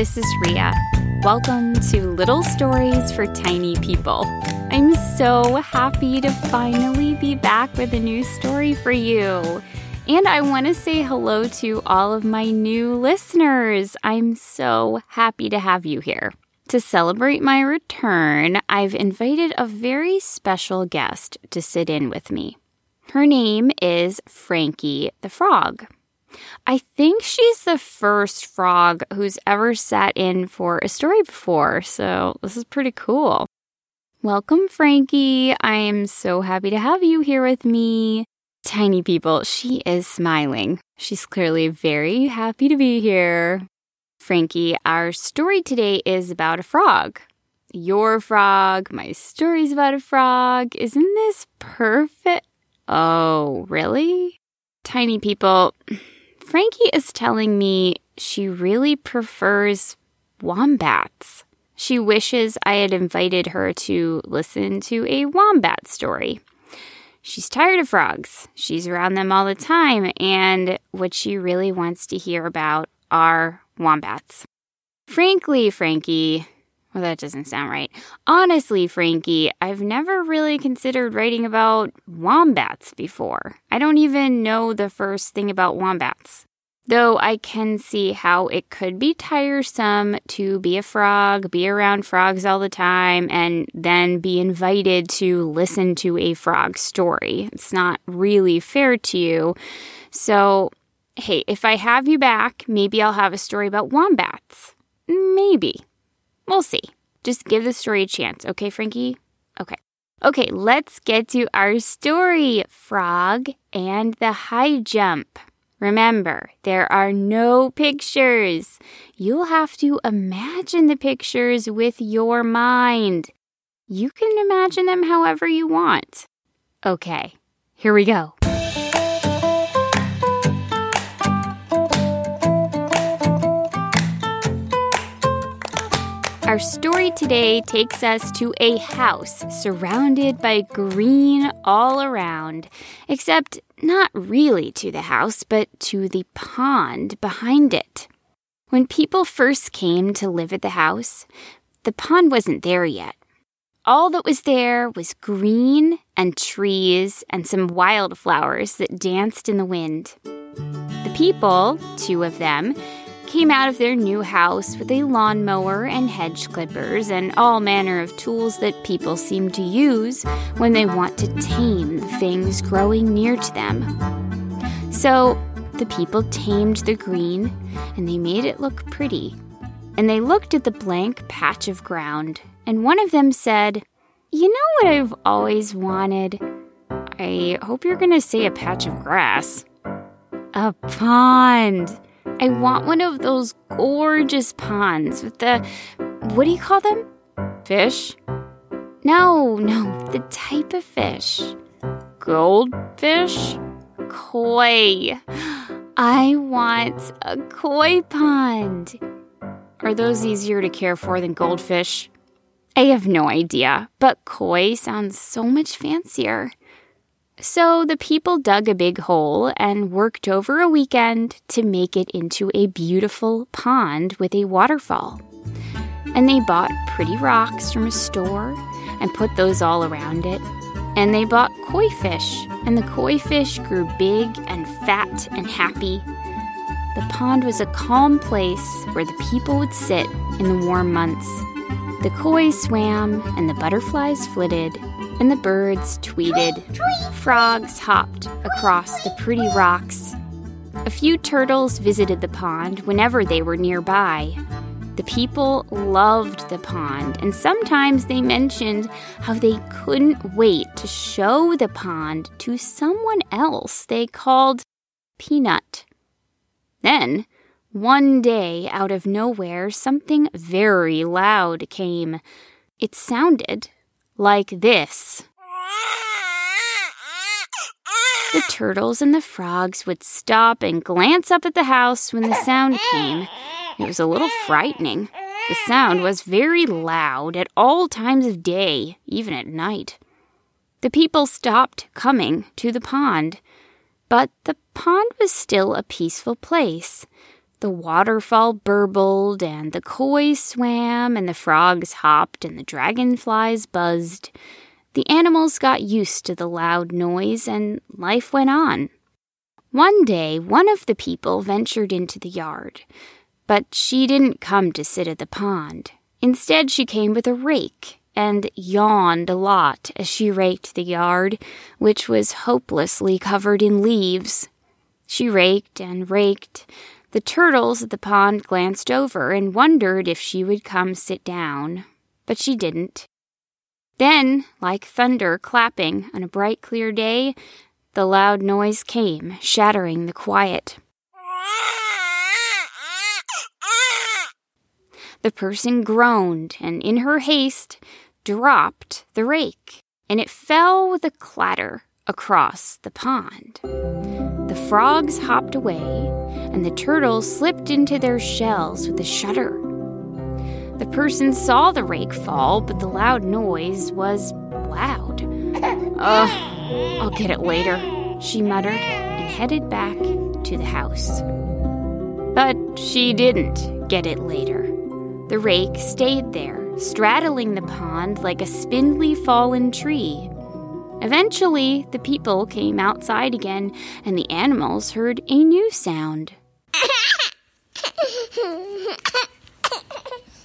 this is Rhea. Welcome to Little Stories for Tiny People. I'm so happy to finally be back with a new story for you. And I want to say hello to all of my new listeners. I'm so happy to have you here. To celebrate my return, I've invited a very special guest to sit in with me. Her name is Frankie the Frog. I think she's the first frog who's ever sat in for a story before, so this is pretty cool. Welcome, Frankie. I am so happy to have you here with me. Tiny people, she is smiling. She's clearly very happy to be here. Frankie, our story today is about a frog. Your frog, my story's about a frog. Isn't this perfect? Oh, really? Tiny people, Frankie is telling me she really prefers wombats. She wishes I had invited her to listen to a wombat story. She's tired of frogs. She's around them all the time, and what she really wants to hear about are wombats. Frankly, Frankie, well, that doesn't sound right. Honestly, Frankie, I've never really considered writing about wombats before. I don't even know the first thing about wombats. Though I can see how it could be tiresome to be a frog, be around frogs all the time, and then be invited to listen to a frog story. It's not really fair to you. So, hey, if I have you back, maybe I'll have a story about wombats. Maybe. We'll see. Just give the story a chance. Okay, Frankie? Okay. Okay, let's get to our story, Frog and the High Jump. Remember, there are no pictures. You'll have to imagine the pictures with your mind. You can imagine them however you want. Okay, here we go. Our story today takes us to a house surrounded by green all around, except not really to the house, but to the pond behind it. When people first came to live at the house, the pond wasn't there yet. All that was there was green and trees and some wildflowers that danced in the wind. The people, two of them, came out of their new house with a lawnmower and hedge clippers and all manner of tools that people seem to use when they want to tame the things growing near to them. So the people tamed the green and they made it look pretty. And they looked at the blank patch of ground and one of them said, "You know what I've always wanted? I hope you're going to say a patch of grass. A pond. I want one of those gorgeous ponds with the, what do you call them? Fish? No, the type of fish. Goldfish? Koi. I want a koi pond. Are those easier to care for than goldfish? I have no idea, but koi sounds so much fancier." So the people dug a big hole and worked over a weekend to make it into a beautiful pond with a waterfall. And they bought pretty rocks from a store and put those all around it. And they bought koi fish, and the koi fish grew big and fat and happy. The pond was a calm place where the people would sit in the warm months. The koi swam and the butterflies flitted. And the birds tweeted. Frogs hopped across the pretty rocks. A few turtles visited the pond whenever they were nearby. The people loved the pond, and sometimes they mentioned how they couldn't wait to show the pond to someone else they called Peanut. Then, one day, out of nowhere, something very loud came. It sounded like this. The turtles and the frogs would stop and glance up at the house when the sound came. It was a little frightening. The sound was very loud at all times of day, even at night. The people stopped coming to the pond, but the pond was still a peaceful place. The waterfall burbled, and the koi swam, and the frogs hopped, and the dragonflies buzzed. The animals got used to the loud noise, and life went on. One day, one of the people ventured into the yard, but she didn't come to sit at the pond. Instead, she came with a rake and yawned a lot as she raked the yard, which was hopelessly covered in leaves. She raked and raked. The turtles at the pond glanced over and wondered if she would come sit down, but she didn't. Then, like thunder clapping on a bright clear day, the loud noise came, shattering the quiet. The person groaned and, in her haste, dropped the rake, and it fell with a clatter across the pond. The frogs hopped away, and the turtles slipped into their shells with a shudder. The person saw the rake fall, but the loud noise was loud. I'll get it later, she muttered, and headed back to the house. But she didn't get it later. The rake stayed there, straddling the pond like a spindly fallen tree. Eventually, the people came outside again, and the animals heard a new sound.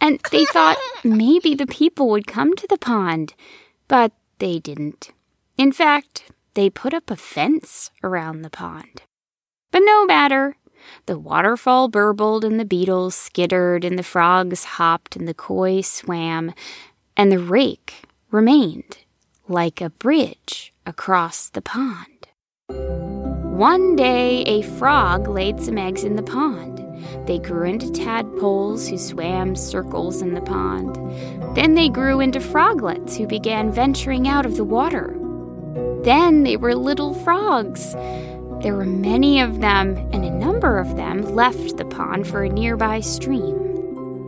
And they thought maybe the people would come to the pond, but they didn't. In fact, they put up a fence around the pond. But no matter. The waterfall burbled, and the beetles skittered, and the frogs hopped, and the koi swam, and the rake remained like a bridge across the pond. One day, a frog laid some eggs in the pond. They grew into tadpoles who swam circles in the pond. Then they grew into froglets who began venturing out of the water. Then they were little frogs. There were many of them, and a number of them left the pond for a nearby stream.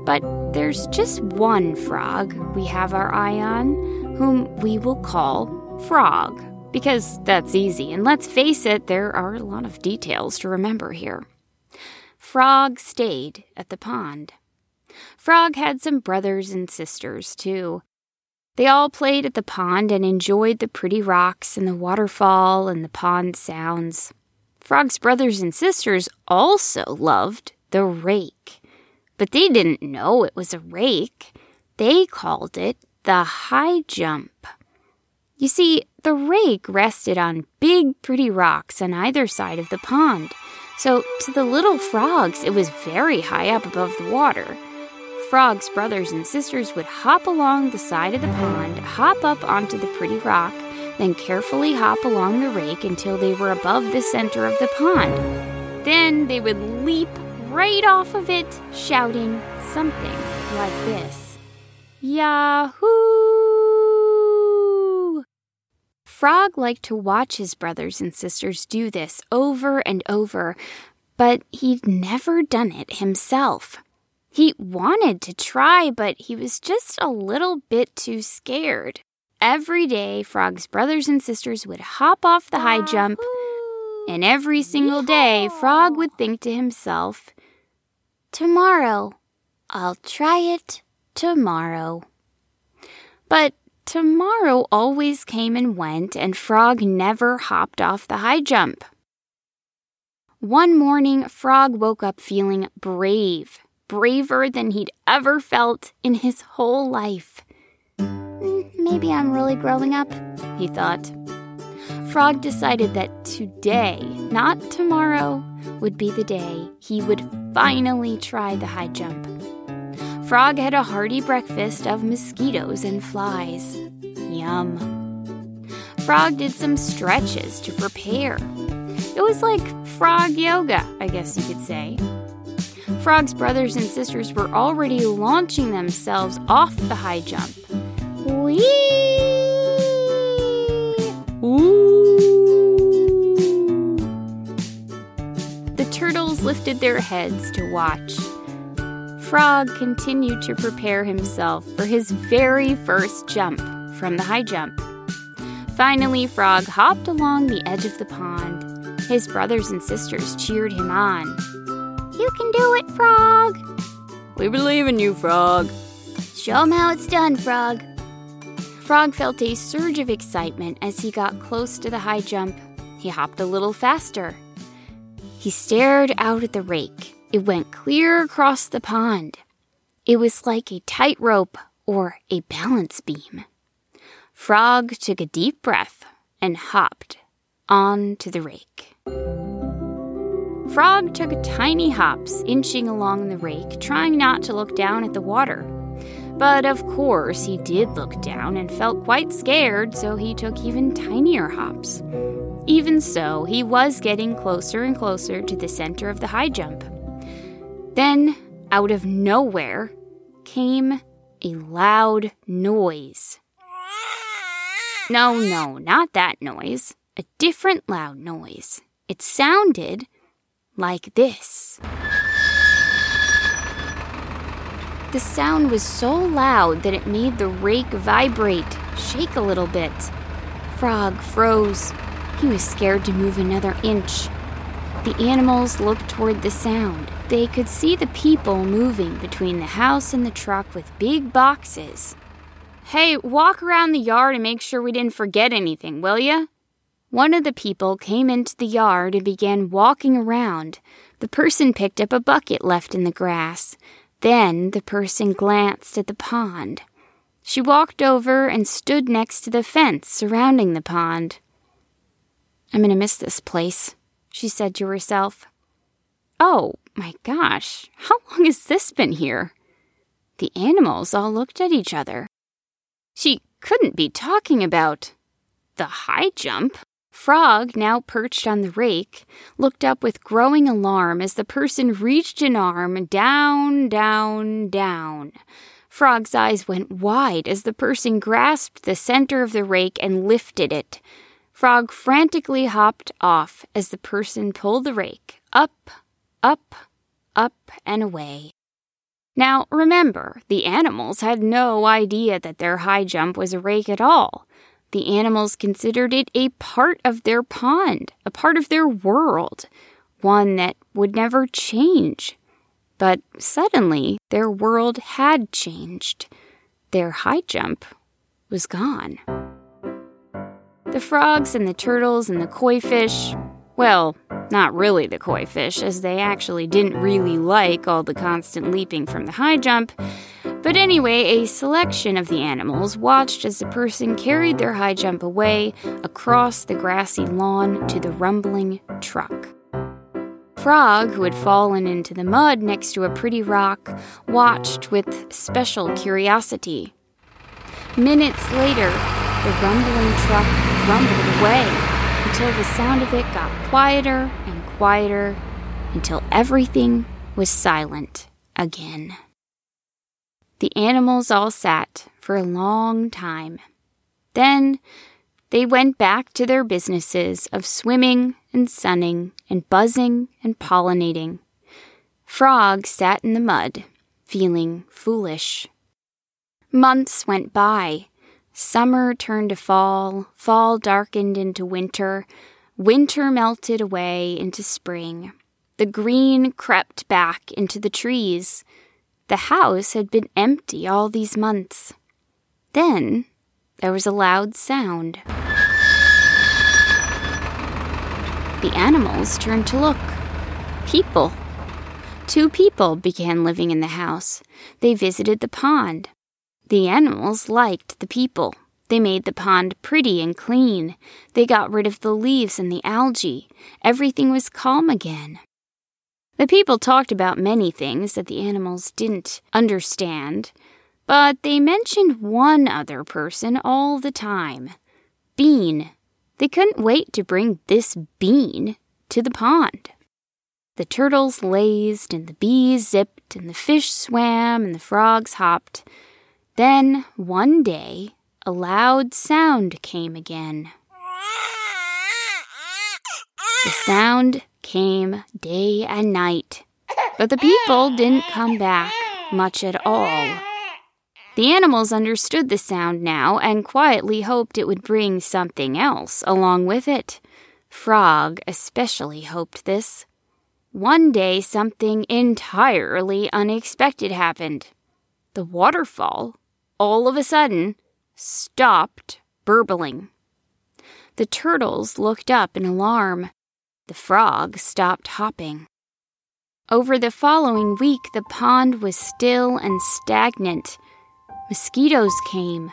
But there's just one frog we have our eye on, whom we will call Frog, because that's easy, and let's face it, there are a lot of details to remember here. Frog stayed at the pond. Frog had some brothers and sisters, too. They all played at the pond and enjoyed the pretty rocks and the waterfall and the pond sounds. Frog's brothers and sisters also loved the rake, but they didn't know it was a rake. They called it the high jump. You see, the rake rested on big, pretty rocks on either side of the pond, so to the little frogs, it was very high up above the water. Frogs' brothers and sisters would hop along the side of the pond, hop up onto the pretty rock, then carefully hop along the rake until they were above the center of the pond. Then they would leap right off of it, shouting something like this. Yahoo! Frog liked to watch his brothers and sisters do this over and over, but he'd never done it himself. He wanted to try, but he was just a little bit too scared. Every day, Frog's brothers and sisters would hop off the high jump, and every single day, Frog would think to himself, "Tomorrow, I'll try it. Tomorrow." But tomorrow always came and went, and Frog never hopped off the high jump. One morning, Frog woke up feeling brave, braver than he'd ever felt in his whole life. Maybe I'm really growing up, he thought. Frog decided that today, not tomorrow, would be the day he would finally try the high jump. Frog had a hearty breakfast of mosquitoes and flies. Yum. Frog did some stretches to prepare. It was like frog yoga, I guess you could say. Frog's brothers and sisters were already launching themselves off the high jump. Whee! Ooh! The turtles lifted their heads to watch. Frog continued to prepare himself for his very first jump from the high jump. Finally, Frog hopped along the edge of the pond. His brothers and sisters cheered him on. You can do it, Frog. We believe in you, Frog. Show 'em how it's done, Frog. Frog felt a surge of excitement as he got close to the high jump. He hopped a little faster. He stared out at the rake. It went clear across the pond. It was like a tightrope or a balance beam. Frog took a deep breath and hopped onto the rake. Frog took tiny hops, inching along the rake, trying not to look down at the water. But of course, he did look down and felt quite scared, so he took even tinier hops. Even so, he was getting closer and closer to the center of the high jump. Then, out of nowhere, came a loud noise. No, not that noise. A different loud noise. It sounded like this. The sound was so loud that it made the rake vibrate, shake a little bit. Frog froze. He was scared to move another inch. The animals looked toward the sound. They could see the people moving between the house and the truck with big boxes. Hey, walk around the yard and make sure we didn't forget anything, will ya? One of the people came into the yard and began walking around. The person picked up a bucket left in the grass. Then the person glanced at the pond. She walked over and stood next to the fence surrounding the pond. I'm going to miss this place, she said to herself. Oh, my gosh, how long has this been here? The animals all looked at each other. She couldn't be talking about the high jump. Frog, now perched on the rake, looked up with growing alarm as the person reached an arm down. Frog's eyes went wide as the person grasped the center of the rake and lifted it. Frog frantically hopped off as the person pulled the rake up, and away. Now, remember, the animals had no idea that their high jump was a rake at all. The animals considered it a part of their pond, a part of their world, one that would never change. But suddenly, their world had changed. Their high jump was gone. The frogs and the turtles and the koi fish, well, not really the koi fish, as they actually didn't really like all the constant leaping from the high jump. But anyway, a selection of the animals watched as the person carried their high jump away across the grassy lawn to the rumbling truck. Frog, who had fallen into the mud next to a pretty rock, watched with special curiosity. Minutes later, the rumbling truck rumbled away until the sound of it got quieter and quieter until everything was silent again. The animals all sat for a long time. Then they went back to their businesses of swimming and sunning and buzzing and pollinating. Frog sat in the mud, feeling foolish. Months went by. Summer turned to fall. Fall darkened into winter. Winter melted away into spring. The green crept back into the trees. The house had been empty all these months. Then, there was a loud sound. The animals turned to look. People. 2 people began living in the house. They visited the pond. The animals liked the people. They made the pond pretty and clean. They got rid of the leaves and the algae. Everything was calm again. The people talked about many things that the animals didn't understand, but they mentioned one other person all the time. Bean. They couldn't wait to bring this bean to the pond. The turtles lazed, and the bees zipped, and the fish swam, and the frogs hopped. Then, one day, a loud sound came again. The sound came day and night, but the people didn't come back much at all. The animals understood the sound now and quietly hoped it would bring something else along with it. Frog especially hoped this. One day, something entirely unexpected happened. The waterfall, all of a sudden, stopped burbling. The turtles looked up in alarm. The frog stopped hopping. Over the following week, the pond was still and stagnant. Mosquitoes came.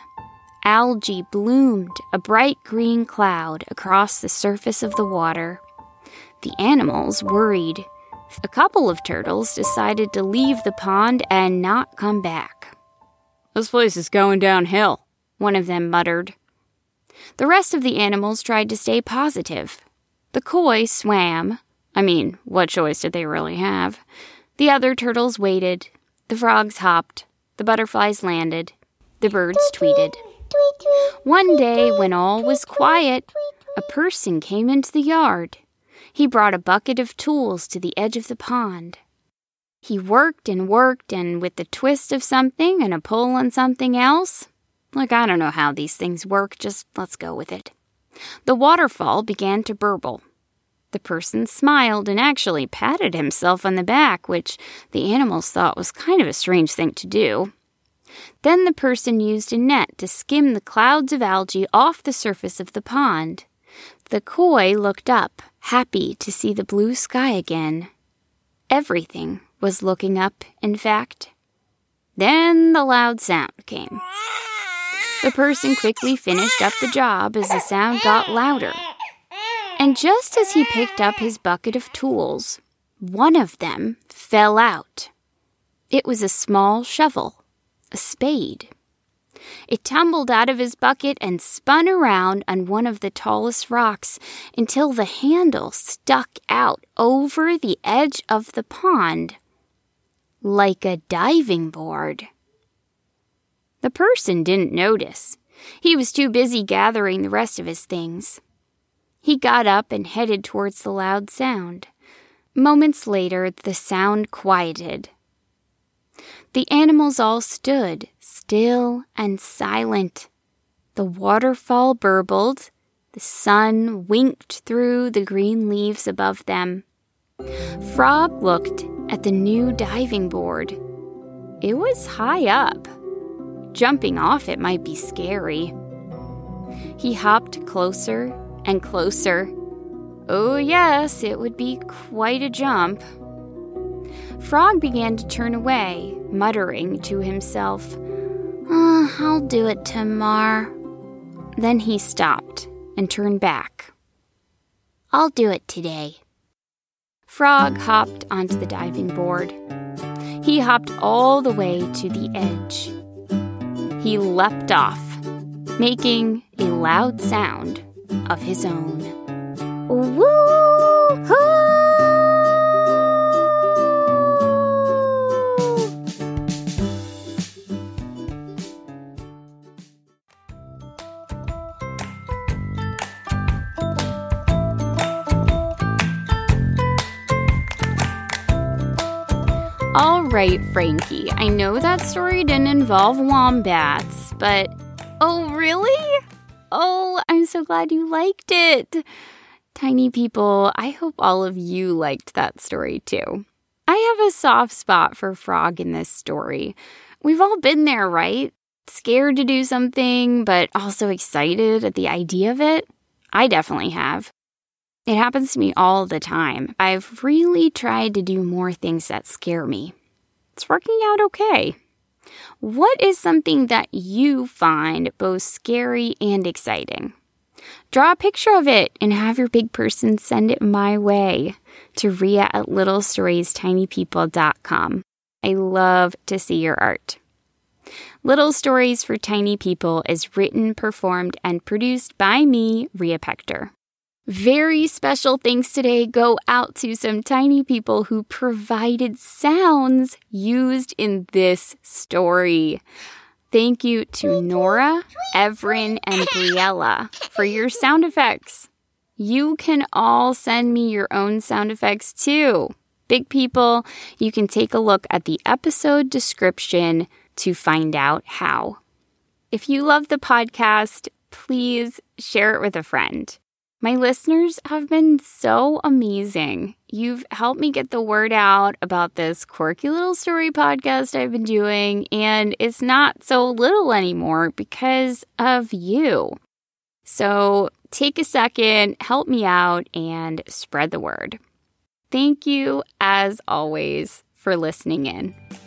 Algae bloomed, a bright green cloud across the surface of the water. The animals worried. A couple of turtles decided to leave the pond and not come back. "This place is going downhill," one of them muttered. The rest of the animals tried to stay positive. The koi swam. I mean, what choice did they really have? The other turtles waited. The frogs hopped. The butterflies landed. The birds tweeted. One day, when all was quiet, a person came into the yard. He brought a bucket of tools to the edge of the pond. He worked and worked, and with the twist of something and a pull on something else... Look, I don't know how these things work, just let's go with it. The waterfall began to burble. The person smiled and actually patted himself on the back, which the animals thought was kind of a strange thing to do. Then the person used a net to skim the clouds of algae off the surface of the pond. The koi looked up, happy to see the blue sky again. Everything was looking up, in fact. Then the loud sound came. The person quickly finished up the job as the sound got louder. And just as he picked up his bucket of tools, one of them fell out. It was a small shovel, a spade. It tumbled out of his bucket and spun around on one of the tallest rocks until the handle stuck out over the edge of the pond like a diving board. The person didn't notice. He was too busy gathering the rest of his things. He got up and headed towards the loud sound. Moments later, the sound quieted. The animals all stood, still and silent. The waterfall burbled. The sun winked through the green leaves above them. Frog looked at the new diving board. It was high up. Jumping off it might be scary. He hopped closer and closer. Oh yes, it would be quite a jump. Frog began to turn away, muttering to himself, "I'll do it tomorrow." Then he stopped and turned back. "I'll do it today." Frog hopped onto the diving board. He hopped all the way to the edge. He leapt off, making a loud sound of his own. Woo-hoo! All right, Frankie, I know that story didn't involve wombats, but... Oh, really? Oh, I'm so glad you liked it. Tiny people, I hope all of you liked that story too. I have a soft spot for Frog in this story. We've all been there, right? Scared to do something, but also excited at the idea of it. I definitely have. It happens to me all the time. I've really tried to do more things that scare me. It's working out okay. What is something that you find both scary and exciting? Draw a picture of it and have your big person send it my way to Rhea@littlestoriestinypeople.com. I love to see your art. Little Stories for Tiny People is written, performed, and produced by me, Rhea Pector. Very special thanks today go out to some tiny people who provided sounds used in this story. Thank you to Nora, Evryn, and Briella for your sound effects. You can all send me your own sound effects too. Big people, you can take a look at the episode description to find out how. If you love the podcast, please share it with a friend. My listeners have been so amazing. You've helped me get the word out about this quirky little story podcast I've been doing, and it's not so little anymore because of you. So take a second, help me out, and spread the word. Thank you, as always, for listening in.